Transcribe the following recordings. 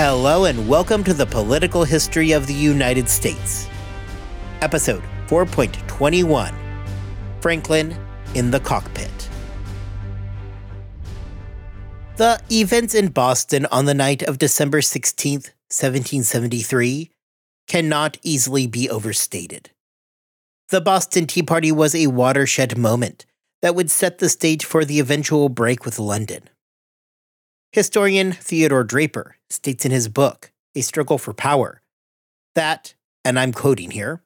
Hello and welcome to the Political History of the United States, Episode 4.21, Franklin in the Cockpit. The events in Boston on the night of December 16, 1773 cannot easily be overstated. The Boston Tea Party was a watershed moment that would set the stage for the eventual break with London. Historian Theodore Draper states in his book, A Struggle for Power, that, and I'm quoting here,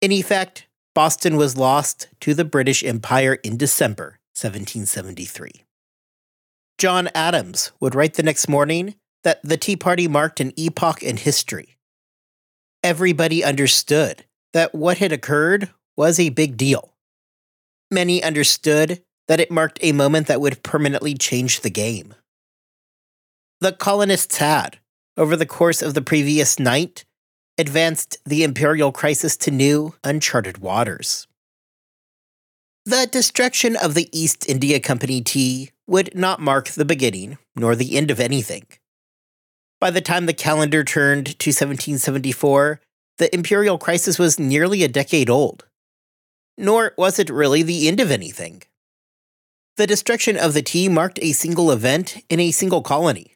"In effect, Boston was lost to the British Empire in December 1773. John Adams would write the next morning that the Tea Party marked an epoch in history. Everybody understood that what had occurred was a big deal. Many understood that it marked a moment that would permanently change the game. The colonists had, over the course of the previous night, advanced the imperial crisis to new, uncharted waters." The destruction of the East India Company tea would not mark the beginning nor the end of anything. By the time the calendar turned to 1774, the imperial crisis was nearly a decade old. Nor was it really the end of anything. The destruction of the tea marked a single event in a single colony.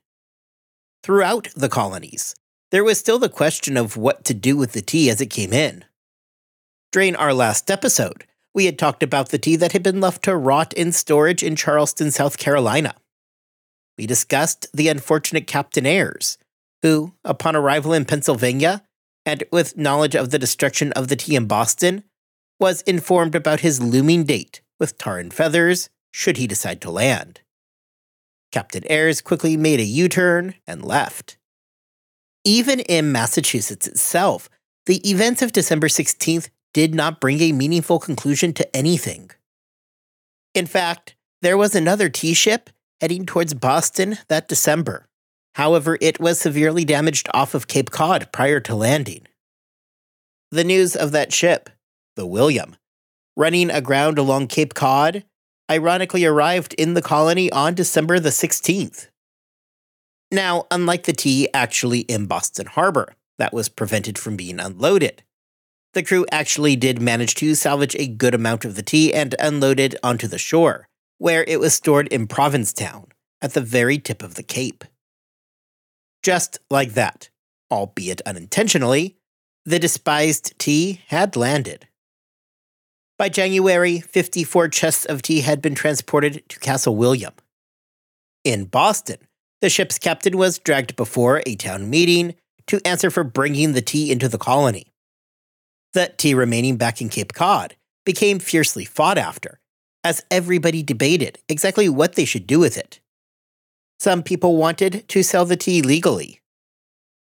Throughout the colonies, there was still the question of what to do with the tea as it came in. During our last episode, we had talked about the tea that had been left to rot in storage in Charleston, South Carolina. We discussed the unfortunate Captain Ayers, who, upon arrival in Pennsylvania, and with knowledge of the destruction of the tea in Boston, was informed about his looming date with tar and feathers should he decide to land. Captain Ayers quickly made a U-turn and left. Even in Massachusetts itself, the events of December 16th did not bring a meaningful conclusion to anything. In fact, there was another tea ship heading towards Boston that December. However, it was severely damaged off of Cape Cod prior to landing. The news of that ship, the William, running aground along Cape Cod, ironically arrived in the colony on December the 16th. Now, unlike the tea actually in Boston Harbor, that was prevented from being unloaded, the crew actually did manage to salvage a good amount of the tea and unload it onto the shore, where it was stored in Provincetown, at the very tip of the Cape. Just like that, albeit unintentionally, the despised tea had landed. By January, 54 chests of tea had been transported to Castle William. In Boston, the ship's captain was dragged before a town meeting to answer for bringing the tea into the colony. The tea remaining back in Cape Cod became fiercely fought after, as everybody debated exactly what they should do with it. Some people wanted to sell the tea legally.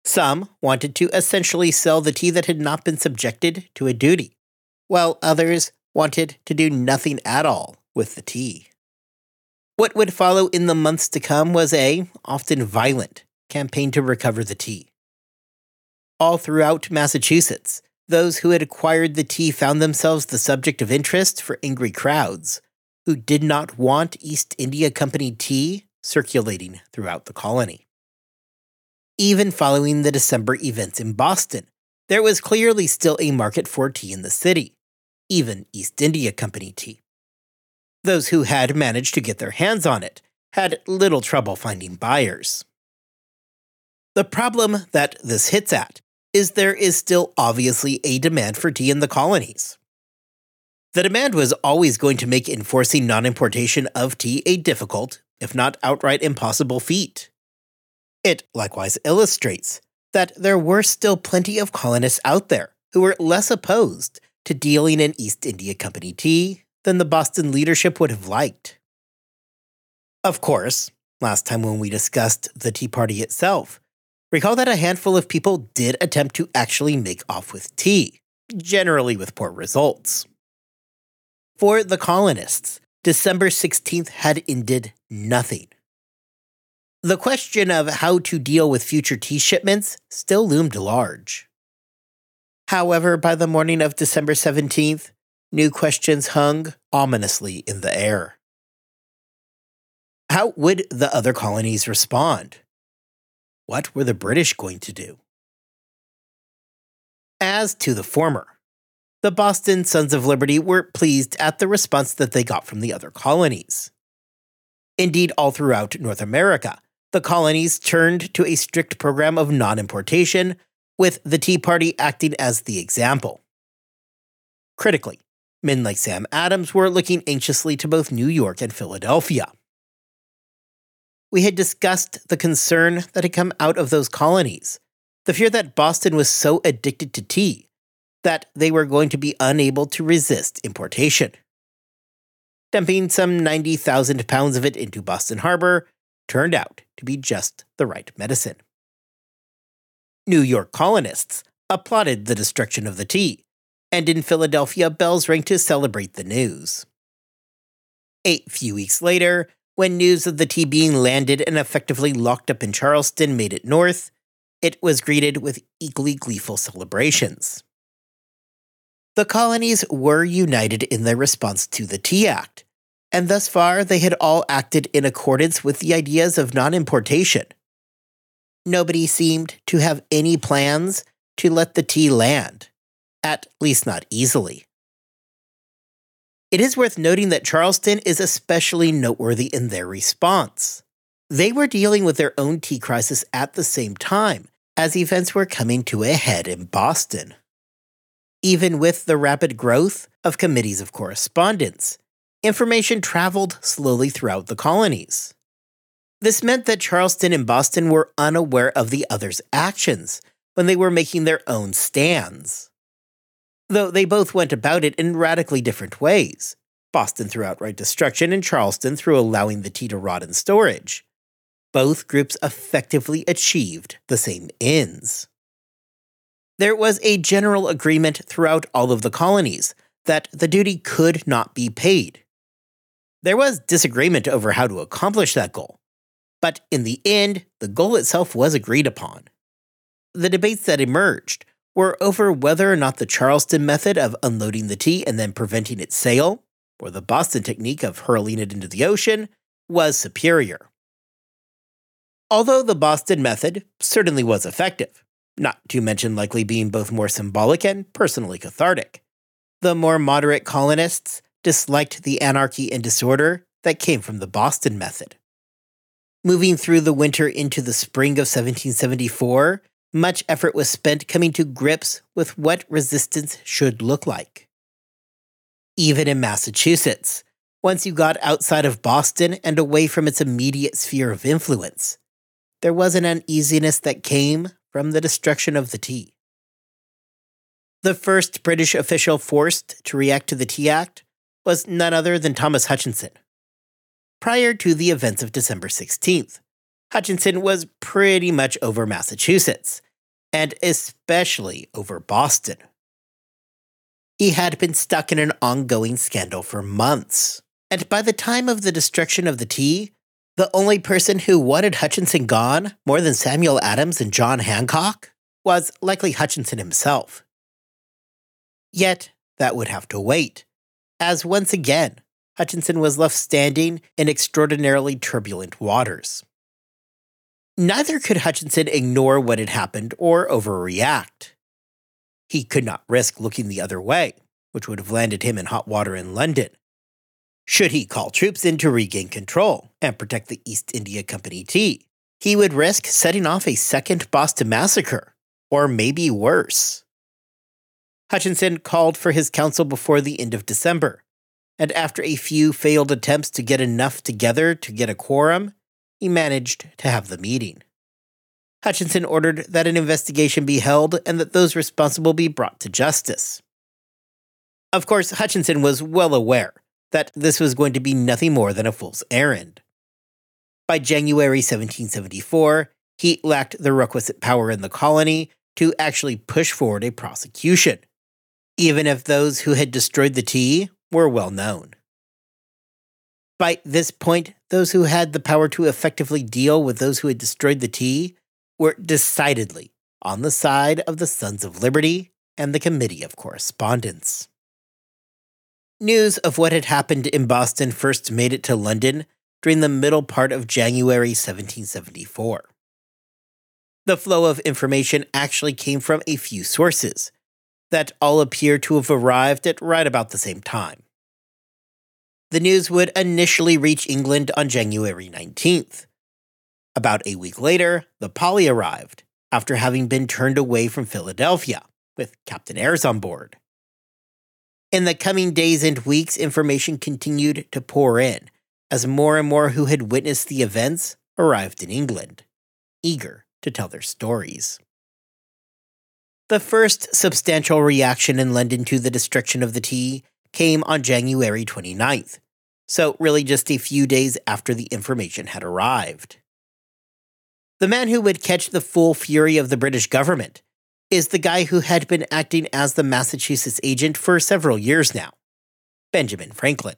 Some wanted to essentially sell the tea that had not been subjected to a duty, while others wanted to do nothing at all with the tea. What would follow in the months to come was a, often violent, campaign to recover the tea. All throughout Massachusetts, those who had acquired the tea found themselves the subject of interest for angry crowds, who did not want East India Company tea circulating throughout the colony. Even following the December events in Boston, there was clearly still a market for tea in the city, even East India Company tea. Those who had managed to get their hands on it had little trouble finding buyers. The problem that this hits at is there is still obviously a demand for tea in the colonies. The demand was always going to make enforcing non-importation of tea a difficult, if not outright impossible feat. It likewise illustrates that there were still plenty of colonists out there who were less opposed to dealing in East India Company tea than the Boston leadership would have liked. Of course, last time when we discussed the Tea Party itself, recall that a handful of people did attempt to actually make off with tea, generally with poor results. For the colonists, December 16th had ended nothing. The question of how to deal with future tea shipments still loomed large. However, by the morning of December 17th, new questions hung ominously in the air. How would the other colonies respond? What were the British going to do? As to the former, the Boston Sons of Liberty were pleased at the response that they got from the other colonies. Indeed, all throughout North America, the colonies turned to a strict program of non-importation, with the Tea Party acting as the example. Critically, men like Sam Adams were looking anxiously to both New York and Philadelphia. We had discussed the concern that had come out of those colonies, the fear that Boston was so addicted to tea that they were going to be unable to resist importation. Dumping some 90,000 pounds of it into Boston Harbor turned out to be just the right medicine. New York colonists applauded the destruction of the tea, and in Philadelphia, bells rang to celebrate the news. A few weeks later, when news of the tea being landed and effectively locked up in Charleston made it north, it was greeted with equally gleeful celebrations. The colonies were united in their response to the Tea Act, and thus far they had all acted in accordance with the ideas of non-importation. Nobody seemed to have any plans to let the tea land, at least not easily. It is worth noting that Charleston is especially noteworthy in their response. They were dealing with their own tea crisis at the same time, as events were coming to a head in Boston. Even with the rapid growth of committees of correspondence, information traveled slowly throughout the colonies. This meant that Charleston and Boston were unaware of the others' actions when they were making their own stands, though they both went about it in radically different ways, Boston through outright destruction and Charleston through allowing the tea to rot in storage. Both groups effectively achieved the same ends. There was a general agreement throughout all of the colonies that the duty could not be paid. There was disagreement over how to accomplish that goal, but in the end, the goal itself was agreed upon. The debates that emerged were over whether or not the Charleston method of unloading the tea and then preventing its sale, or the Boston technique of hurling it into the ocean, was superior. Although the Boston method certainly was effective, not to mention likely being both more symbolic and personally cathartic, the more moderate colonists disliked the anarchy and disorder that came from the Boston method. Moving through the winter into the spring of 1774, much effort was spent coming to grips with what resistance should look like. Even in Massachusetts, once you got outside of Boston and away from its immediate sphere of influence, there was an uneasiness that came from the destruction of the tea. The first British official forced to react to the Tea Act was none other than Thomas Hutchinson. Prior to the events of December 16th, Hutchinson was pretty much over Massachusetts, and especially over Boston. He had been stuck in an ongoing scandal for months, and by the time of the destruction of the tea, the only person who wanted Hutchinson gone more than Samuel Adams and John Hancock was likely Hutchinson himself. Yet, that would have to wait, as once again, Hutchinson was left standing in extraordinarily turbulent waters. Neither could Hutchinson ignore what had happened or overreact. He could not risk looking the other way, which would have landed him in hot water in London, should he call troops in to regain control and protect the East India Company tea. He would risk setting off a second Boston Massacre, or maybe worse. Hutchinson called for his council before the end of December, and after a few failed attempts to get enough together to get a quorum, he managed to have the meeting. Hutchinson ordered that an investigation be held and that those responsible be brought to justice. Of course, Hutchinson was well aware that this was going to be nothing more than a fool's errand. By January 1774, he lacked the requisite power in the colony to actually push forward a prosecution, even if those who had destroyed the tea were well known. By this point, those who had the power to effectively deal with those who had destroyed the tea were decidedly on the side of the Sons of Liberty and the Committee of Correspondence. News of what had happened in Boston first made it to London during the middle part of January 1774. the flow of information actually came from a few sources that all appear to have arrived at right about the same time. The news would initially reach England on January 19th. About a week later, the Polly arrived, after having been turned away from Philadelphia, with Captain Ayers on board. In the coming days and weeks, information continued to pour in, as more and more who had witnessed the events arrived in England, eager to tell their stories. The first substantial reaction in London to the destruction of the tea came on January 29th, so really just a few days after the information had arrived. The man who would catch the full fury of the British government is the guy who had been acting as the Massachusetts agent for several years now, Benjamin Franklin.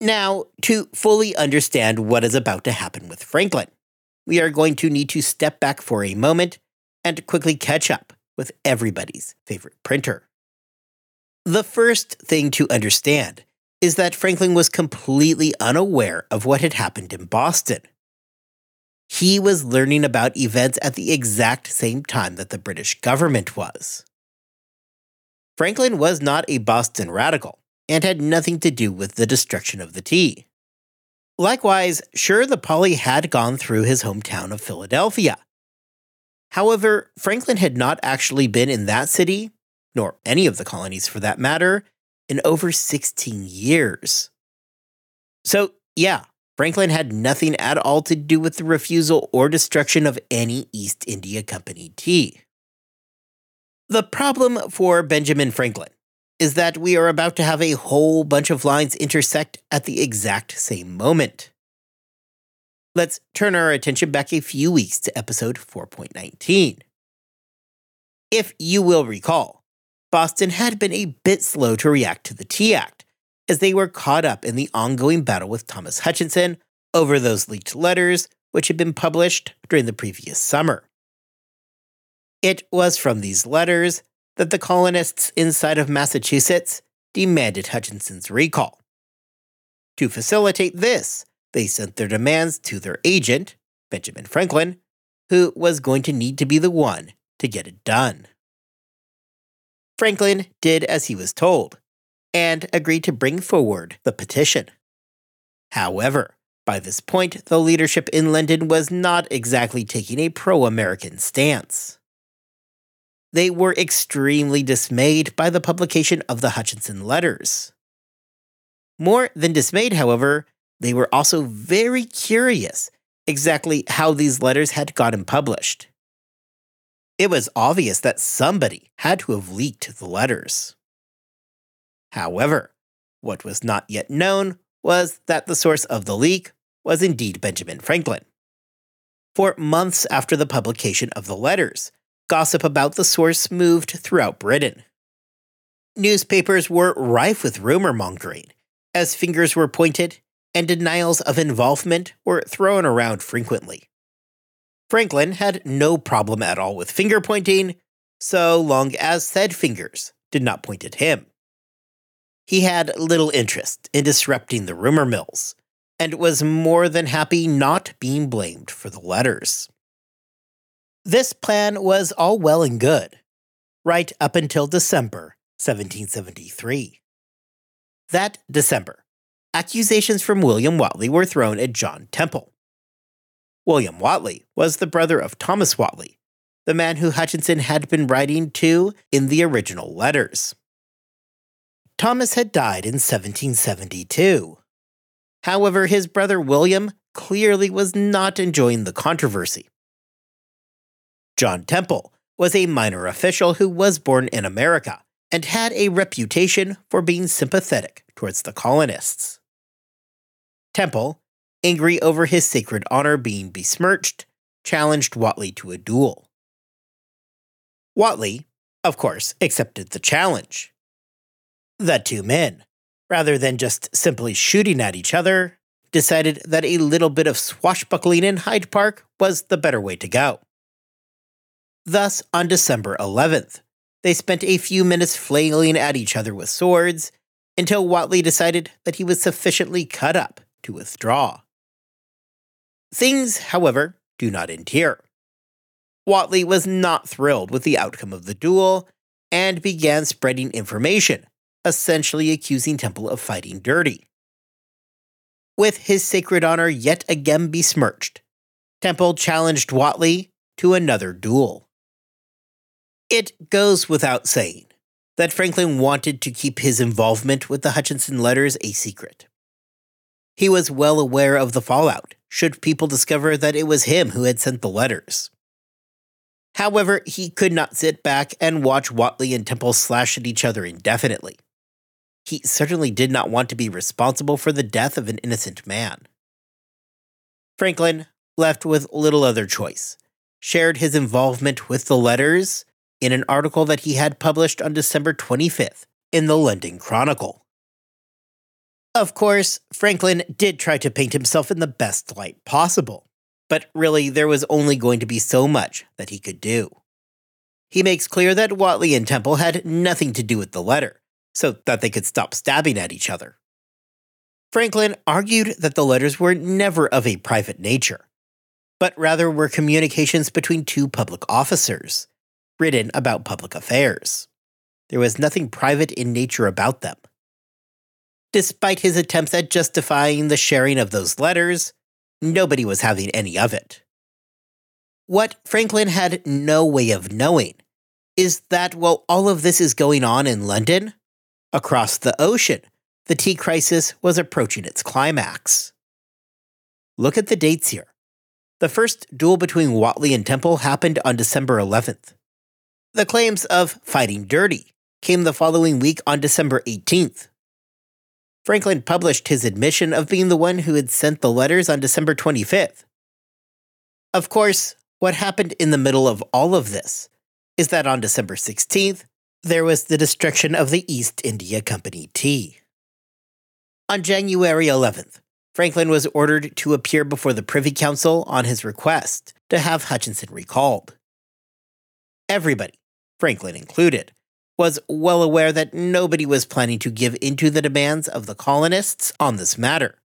Now, to fully understand what is about to happen with Franklin, we are going to need to step back for a moment and quickly catch up with everybody's favorite printer. The first thing to understand is that Franklin was completely unaware of what had happened in Boston. He was learning about events at the exact same time that the British government was. Franklin was not a Boston radical and had nothing to do with the destruction of the tea. Likewise, sure, the Polly had gone through his hometown of Philadelphia. However, Franklin had not actually been in that city, nor any of the colonies for that matter, in over 16 years. So, yeah. Franklin had nothing at all to do with the refusal or destruction of any East India Company tea. The problem for Benjamin Franklin is that we are about to have a whole bunch of lines intersect at the exact same moment. Let's turn our attention back a few weeks to episode 4.19. If you will recall, Boston had been a bit slow to react to the Tea Act, as they were caught up in the ongoing battle with Thomas Hutchinson over those leaked letters which had been published during the previous summer. It was from these letters that the colonists inside of Massachusetts demanded Hutchinson's recall. To facilitate this, they sent their demands to their agent, Benjamin Franklin, who was going to need to be the one to get it done. Franklin did as he was told, and agreed to bring forward the petition. However, by this point, the leadership in London was not exactly taking a pro-American stance. They were extremely dismayed by the publication of the Hutchinson letters. More than dismayed, however, they were also very curious exactly how these letters had gotten published. It was obvious that somebody had to have leaked the letters. However, what was not yet known was that the source of the leak was indeed Benjamin Franklin. For months after the publication of the letters, gossip about the source moved throughout Britain. Newspapers were rife with rumor mongering, as fingers were pointed and denials of involvement were thrown around frequently. Franklin had no problem at all with finger pointing, so long as said fingers did not point at him. He had little interest in disrupting the rumor mills, and was more than happy not being blamed for the letters. This plan was all well and good, right up until December 1773. That December, accusations from William Whately were thrown at John Temple. William Whately was the brother of Thomas Whately, the man who Hutchinson had been writing to in the original letters. Thomas had died in 1772. However, his brother William clearly was not enjoying the controversy. John Temple was a minor official who was born in America and had a reputation for being sympathetic towards the colonists. Temple, angry over his sacred honor being besmirched, challenged Whately to a duel. Whately, of course, accepted the challenge. The two men, rather than just simply shooting at each other, decided that a little bit of swashbuckling in Hyde Park was the better way to go. Thus, on December 11th, they spent a few minutes flailing at each other with swords, until Whately decided that he was sufficiently cut up to withdraw. Things, however, do not end here, Whately was not thrilled with the outcome of the duel and began spreading information, essentially accusing Temple of fighting dirty. With his sacred honor yet again besmirched, Temple challenged Whately to another duel. It goes without saying that Franklin wanted to keep his involvement with the Hutchinson letters a secret. He was well aware of the fallout should people discover that it was him who had sent the letters. However, he could not sit back and watch Whately and Temple slash at each other indefinitely. He certainly did not want to be responsible for the death of an innocent man. Franklin, left with little other choice, shared his involvement with the letters in an article that he had published on December 25th in the London Chronicle. Of course, Franklin did try to paint himself in the best light possible, but really there was only going to be so much that he could do. He makes clear that Whately and Temple had nothing to do with the letter, so that they could stop stabbing at each other. Franklin argued that the letters were never of a private nature, but rather were communications between two public officers, written about public affairs. There was nothing private in nature about them. Despite his attempts at justifying the sharing of those letters, nobody was having any of it. What Franklin had no way of knowing is that while all of this is going on in London, across the ocean, the tea crisis was approaching its climax. Look at the dates here. The first duel between Whately and Temple happened on December 11th. The claims of fighting dirty came the following week on December 18th. Franklin published his admission of being the one who had sent the letters on December 25th. Of course, what happened in the middle of all of this is that on December 16th, there was the destruction of the East India Company tea. On January 11th, Franklin was ordered to appear before the Privy Council on his request to have Hutchinson recalled. Everybody, Franklin included, was well aware that nobody was planning to give in to the demands of the colonists on this matter.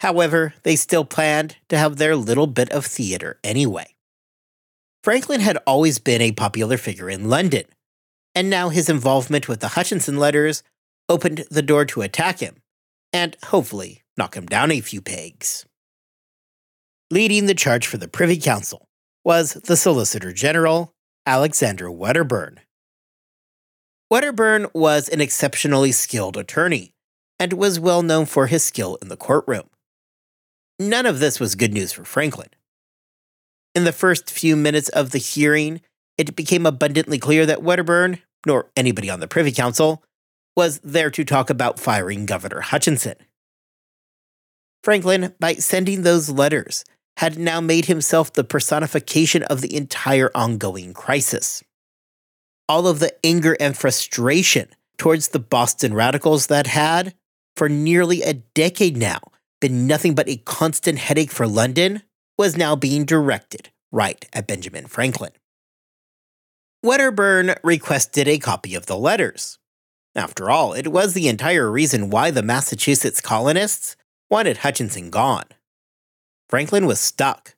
However, they still planned to have their little bit of theater anyway. Franklin had always been a popular figure in London, and now his involvement with the Hutchinson letters opened the door to attack him, and hopefully knock him down a few pegs. Leading the charge for the Privy Council was the Solicitor General, Alexander Wedderburn. Wedderburn was an exceptionally skilled attorney, and was well known for his skill in the courtroom. None of this was good news for Franklin. In the first few minutes of the hearing, it became abundantly clear that Wedderburn, nor anybody on the Privy Council, was there to talk about firing Governor Hutchinson. Franklin, by sending those letters, had now made himself the personification of the entire ongoing crisis. All of the anger and frustration towards the Boston radicals that had, for nearly a decade now, been nothing but a constant headache for London, was now being directed right at Benjamin Franklin. Wedderburn requested a copy of the letters. After all, it was the entire reason why the Massachusetts colonists wanted Hutchinson gone. Franklin was stuck.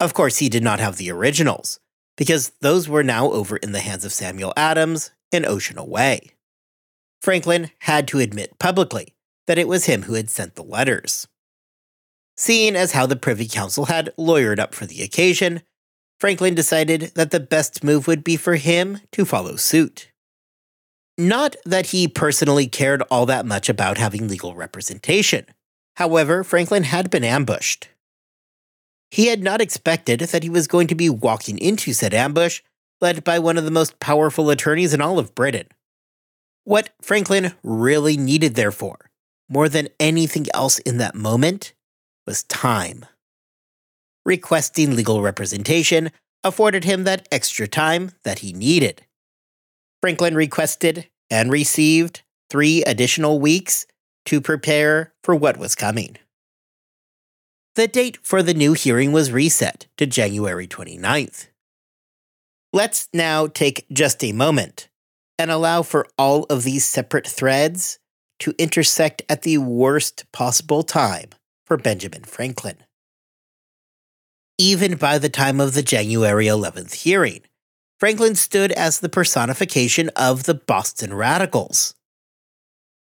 Of course, he did not have the originals, because those were now over in the hands of Samuel Adams, an ocean away. Franklin had to admit publicly that it was him who had sent the letters. Seeing as how the Privy Council had lawyered up for the occasion, Franklin decided that the best move would be for him to follow suit. Not that he personally cared all that much about having legal representation. However, Franklin had been ambushed. He had not expected that he was going to be walking into said ambush, led by one of the most powerful attorneys in all of Britain. What Franklin really needed, therefore, more than anything else in that moment, was time. Requesting legal representation afforded him that extra time that he needed. Franklin requested and received 3 additional weeks to prepare for what was coming. The date for the new hearing was reset to January 29th. Let's now take just a moment and allow for all of these separate threads to intersect at the worst possible time for Benjamin Franklin. even by the time of the January 11th hearing. Franklin stood as the personification of the Boston radicals.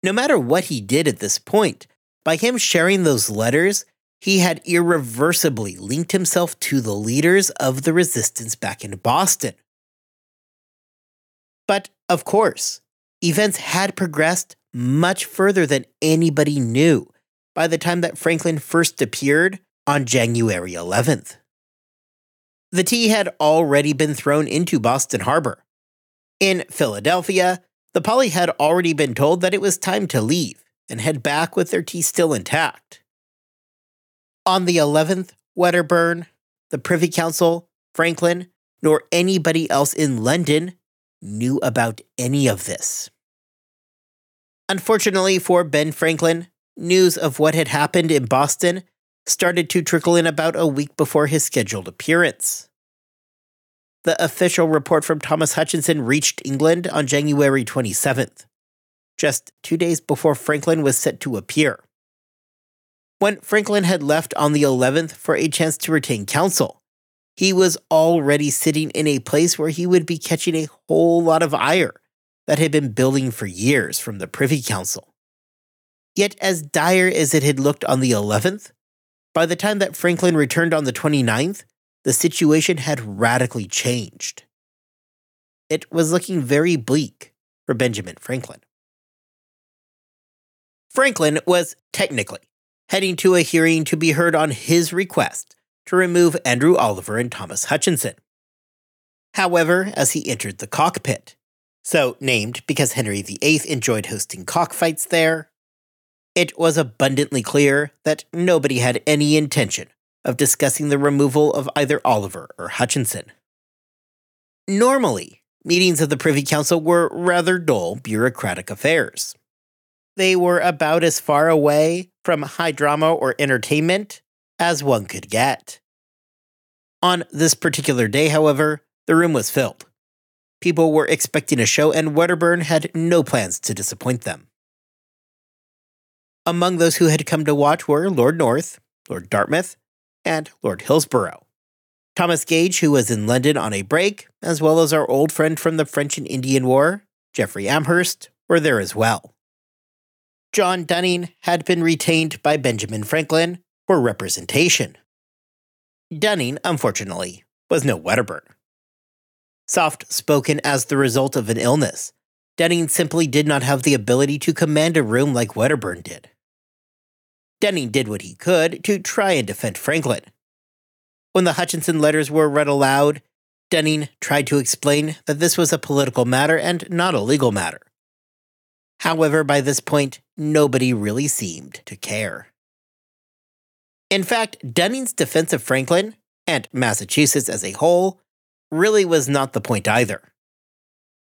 No matter what he did at this point, by him sharing those letters, he had irreversibly linked himself to the leaders of the resistance back in Boston. But, of course, events had progressed much further than anybody knew by the time that Franklin first appeared on January 11th. The tea had already been thrown into Boston Harbor. In Philadelphia, the Polly had already been told that it was time to leave and head back with their tea still intact. On the 11th, Wedderburn, the Privy Council, Franklin, nor anybody else in London knew about any of this. Unfortunately for Ben Franklin, news of what had happened in Boston started to trickle in about a week before his scheduled appearance. The official report from Thomas Hutchinson reached England on January 27th, just 2 days before Franklin was set to appear. When Franklin had left on the 11th for a chance to retain counsel, he was already sitting in a place where he would be catching a whole lot of ire that had been building for years from the Privy Council. Yet as dire as it had looked on the 11th, by the time that Franklin returned on the 29th, the situation had radically changed. It was looking very bleak for Benjamin Franklin. Franklin was technically heading to a hearing to be heard on his request to remove Andrew Oliver and Thomas Hutchinson. However, as he entered the cockpit, so named because Henry VIII enjoyed hosting cockfights there, it was abundantly clear that nobody had any intention of discussing the removal of either Oliver or Hutchinson. Normally, meetings of the Privy Council were rather dull bureaucratic affairs. They were about as far away from high drama or entertainment as one could get. On this particular day, however, the room was filled. People were expecting a show, and Wedderburn had no plans to disappoint them. Among those who had come to watch were Lord North, Lord Dartmouth, and Lord Hillsborough. Thomas Gage, who was in London on a break, as well as our old friend from the French and Indian War, Jeffrey Amherst, were there as well. John Dunning had been retained by Benjamin Franklin for representation. Dunning, unfortunately, was no Wedderburn. Soft-spoken as the result of an illness, Dunning simply did not have the ability to command a room like Wedderburn did. Dunning did what he could to try and defend Franklin. When the Hutchinson letters were read aloud, Dunning tried to explain that this was a political matter and not a legal matter. However, by this point, nobody really seemed to care. In fact, Dunning's defense of Franklin, and Massachusetts as a whole, really was not the point either.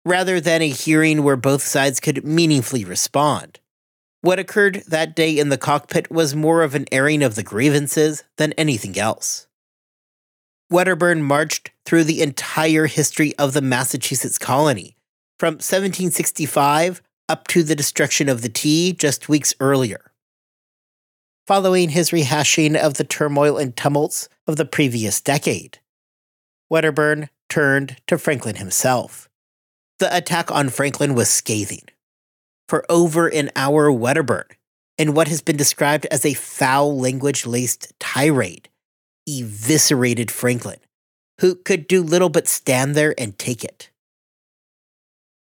Rather than a hearing where both sides could meaningfully respond, what occurred that day in the cockpit was more of an airing of the grievances than anything else. Wedderburn marched through the entire history of the Massachusetts colony, from 1765 up to the destruction of the tea just weeks earlier. Following his rehashing of the turmoil and tumults of the previous decade, Wedderburn turned to Franklin himself. The attack on Franklin was scathing. For over an hour, Wedderburn, in what has been described as a foul language-laced tirade, eviscerated Franklin, who could do little but stand there and take it.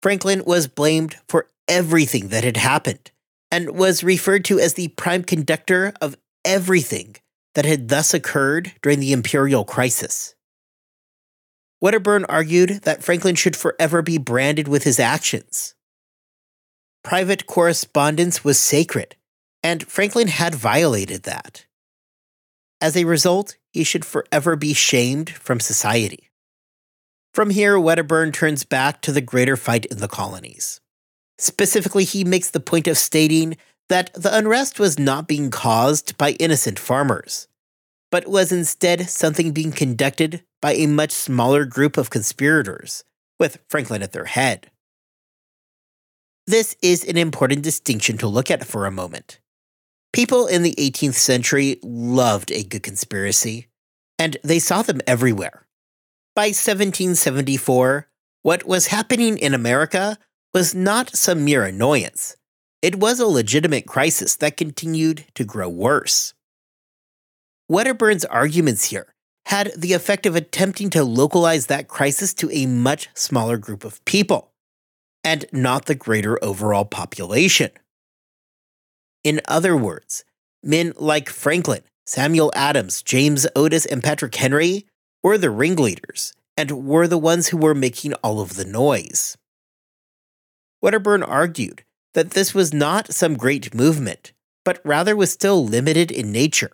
Franklin was blamed for everything that had happened, and was referred to as the prime conductor of everything that had thus occurred during the imperial crisis. Wedderburn argued that Franklin should forever be branded with his actions. Private correspondence was sacred, and Franklin had violated that. As a result, he should forever be shamed from society. From here, Wedderburn turns back to the greater fight in the colonies. Specifically, he makes the point of stating that the unrest was not being caused by innocent farmers, but was instead something being conducted by a much smaller group of conspirators, with Franklin at their head. This is an important distinction to look at for a moment. People in the 18th century loved a good conspiracy, and they saw them everywhere. By 1774, what was happening in America was not some mere annoyance. It was a legitimate crisis that continued to grow worse. Wedderburn's arguments here had the effect of attempting to localize that crisis to a much smaller group of people, and not the greater overall population. In other words, men like Franklin, Samuel Adams, James Otis, and Patrick Henry were the ringleaders, and were the ones who were making all of the noise. Wedderburn argued that this was not some great movement, but rather was still limited in nature.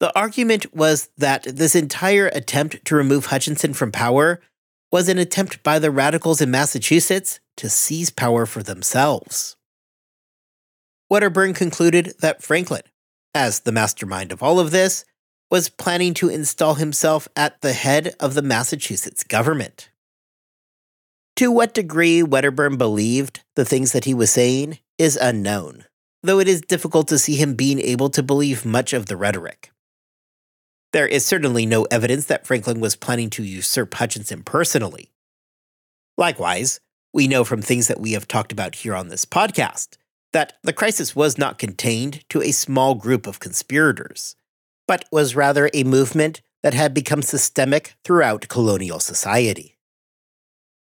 The argument was that this entire attempt to remove Hutchinson from power was an attempt by the radicals in Massachusetts to seize power for themselves. Wedderburn concluded that Franklin, as the mastermind of all of this, was planning to install himself at the head of the Massachusetts government. To what degree Wedderburn believed the things that he was saying is unknown, though it is difficult to see him being able to believe much of the rhetoric. There is certainly no evidence that Franklin was planning to usurp Hutchinson personally. Likewise, we know from things that we have talked about here on this podcast that the crisis was not contained to a small group of conspirators, but was rather a movement that had become systemic throughout colonial society.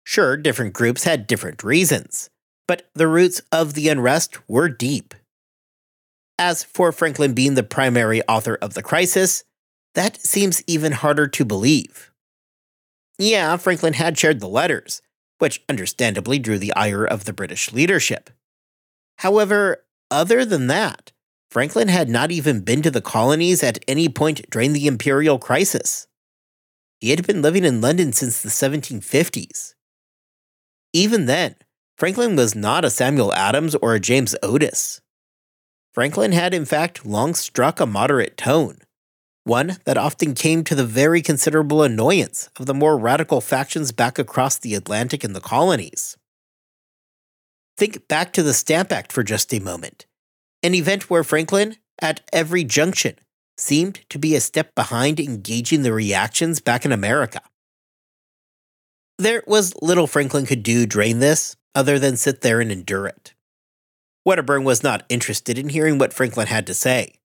Sure, different groups had different reasons, but the roots of the unrest were deep. As for Franklin being the primary author of the crisis, that seems even harder to believe. Yeah, Franklin had shared the letters, which understandably drew the ire of the British leadership. However, other than that, Franklin had not even been to the colonies at any point during the imperial crisis. He had been living in London since the 1750s. Even then, Franklin was not a Samuel Adams or a James Otis. Franklin had in fact long struck a moderate tone, one that often came to the very considerable annoyance of the more radical factions back across the Atlantic and the colonies. Think back to the Stamp Act for just a moment. An event where Franklin, at every junction, seemed to be a step behind engaging the reactions back in America. There was little Franklin could do during this, other than sit there and endure it. Wedderburn was not interested in hearing what Franklin had to say,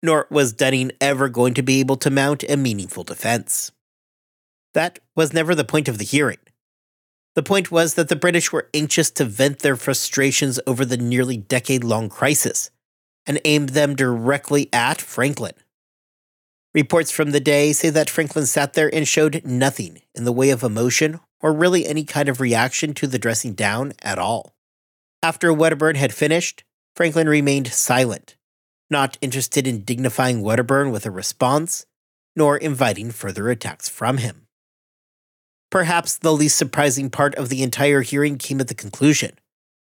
nor was Dunning ever going to be able to mount a meaningful defense. That was never the point of the hearing. The point was that the British were anxious to vent their frustrations over the nearly decade-long crisis, and aimed them directly at Franklin. Reports from the day say that Franklin sat there and showed nothing in the way of emotion or really any kind of reaction to the dressing down at all. After Wedderburn had finished, Franklin remained silent, not interested in dignifying Wedderburn with a response, nor inviting further attacks from him. Perhaps the least surprising part of the entire hearing came at the conclusion,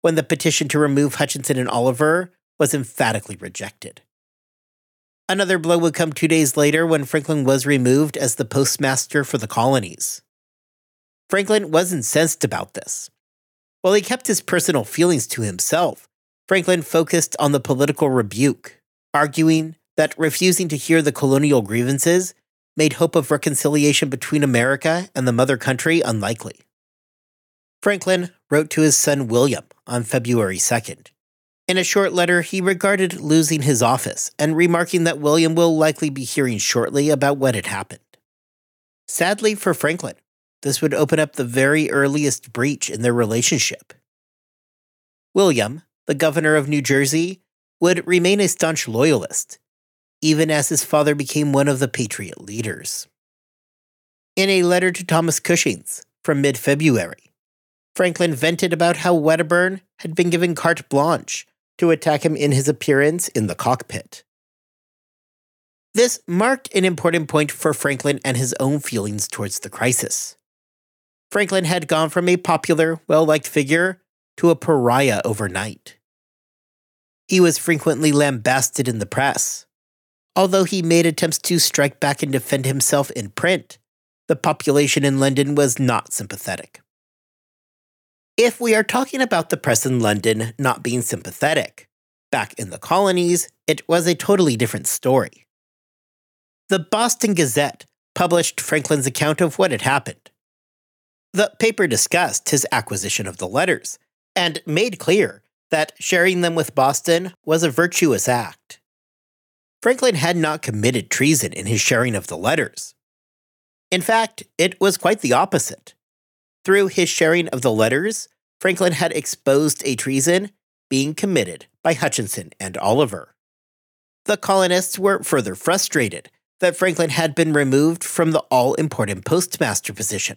when the petition to remove Hutchinson and Oliver was emphatically rejected. Another blow would come 2 days later when Franklin was removed as the postmaster for the colonies. Franklin was incensed about this. While he kept his personal feelings to himself, Franklin focused on the political rebuke, arguing that refusing to hear the colonial grievances made hope of reconciliation between America and the mother country unlikely. Franklin wrote to his son William on February 2nd. In a short letter, he regarded losing his office and remarking that William will likely be hearing shortly about what had happened. Sadly for Franklin, this would open up the very earliest breach in their relationship. William, the governor of New Jersey, would remain a staunch loyalist, even as his father became one of the Patriot leaders. In a letter to Thomas Cushing's from mid-February, Franklin vented about how Wedderburn had been given carte blanche to attack him in his appearance in the cockpit. This marked an important point for Franklin and his own feelings towards the crisis. Franklin had gone from a popular, well-liked figure to a pariah overnight. He was frequently lambasted in the press. Although he made attempts to strike back and defend himself in print, the population in London was not sympathetic. If we are talking about the press in London not being sympathetic, back in the colonies, it was a totally different story. the Boston Gazette published Franklin's account of what had happened. The paper discussed his acquisition of the letters, and made clear that sharing them with Boston was a virtuous act. Franklin had not committed treason in his sharing of the letters. In fact, it was quite the opposite. Through his sharing of the letters, Franklin had exposed a treason being committed by Hutchinson and Oliver. The colonists were further frustrated that Franklin had been removed from the all-important postmaster position.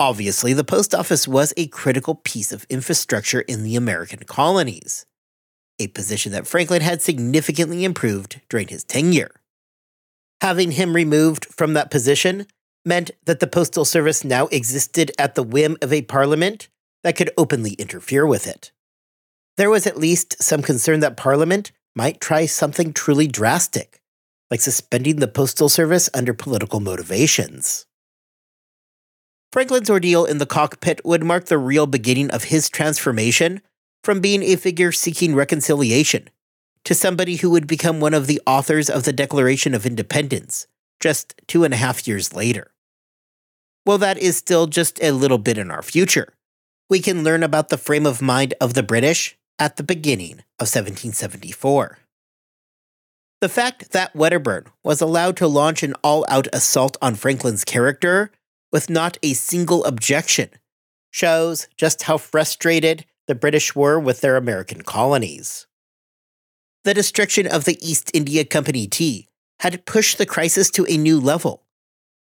Obviously, the post office was a critical piece of infrastructure in the American colonies, a position that Franklin had significantly improved during his tenure. Having him removed from that position meant that the Postal Service now existed at the whim of a parliament that could openly interfere with it. There was at least some concern that Parliament might try something truly drastic, like suspending the Postal Service under political motivations. Franklin's ordeal in the cockpit would mark the real beginning of his transformation from being a figure seeking reconciliation to somebody who would become one of the authors of the Declaration of Independence just 2.5 years later. Well, that is still just a little bit in our future. We can learn about the frame of mind of the British at the beginning of 1774. The fact that Wedderburn was allowed to launch an all-out assault on Franklin's character with not a single objection shows just how frustrated the British were with their American colonies. The destruction of the East India Company tea had pushed the crisis to a new level,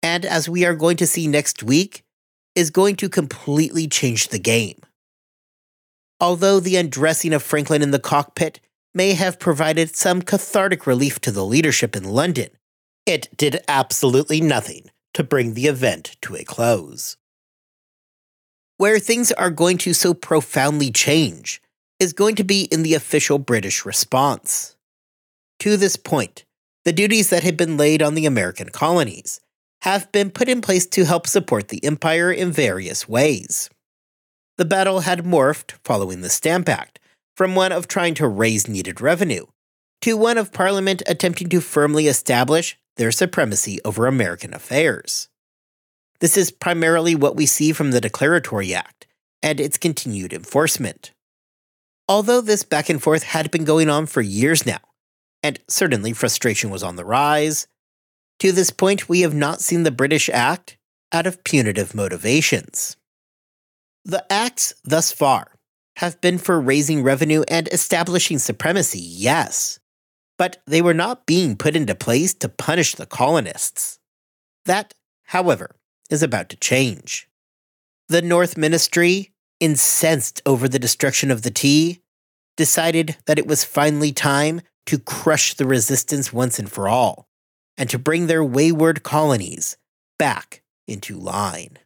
and as we are going to see next week, is going to completely change the game. Although the undressing of Franklin in the cockpit may have provided some cathartic relief to the leadership in London, it did absolutely nothing to bring the event to a close. Where things are going to so profoundly change is going to be in the official British response. To this point, the duties that had been laid on the American colonies have been put in place to help support the empire in various ways. The battle had morphed, following the Stamp Act, from one of trying to raise needed revenue, to one of Parliament attempting to firmly establish their supremacy over American affairs. This is primarily what we see from the Declaratory Act, and its continued enforcement. Although this back and forth had been going on for years now, and certainly frustration was on the rise, to this point, we have not seen the British act out of punitive motivations. The acts thus far have been for raising revenue and establishing supremacy, yes, but they were not being put into place to punish the colonists. That, however, is about to change. The North Ministry, incensed over the destruction of the tea, decided that it was finally time to crush the resistance once and for all, and to bring their wayward colonies back into line.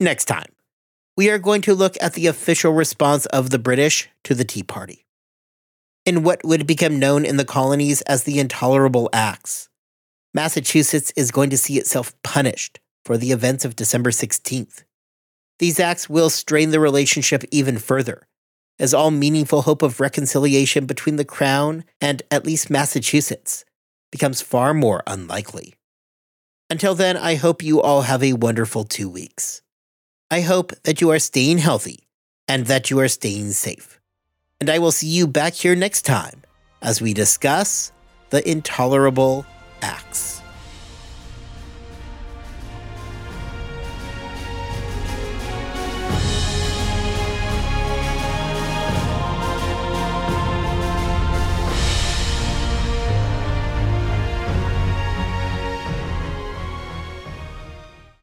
Next time, we are going to look at the official response of the British to the Tea Party, in what would become known in the colonies as the Intolerable Acts. Massachusetts is going to see itself punished for the events of December 16th. These acts will strain the relationship even further, as all meaningful hope of reconciliation between the Crown and at least Massachusetts becomes far more unlikely. Until then, I hope you all have a wonderful 2 weeks. I hope that you are staying healthy and that you are staying safe. And I will see you back here next time as we discuss the Intolerable Acts.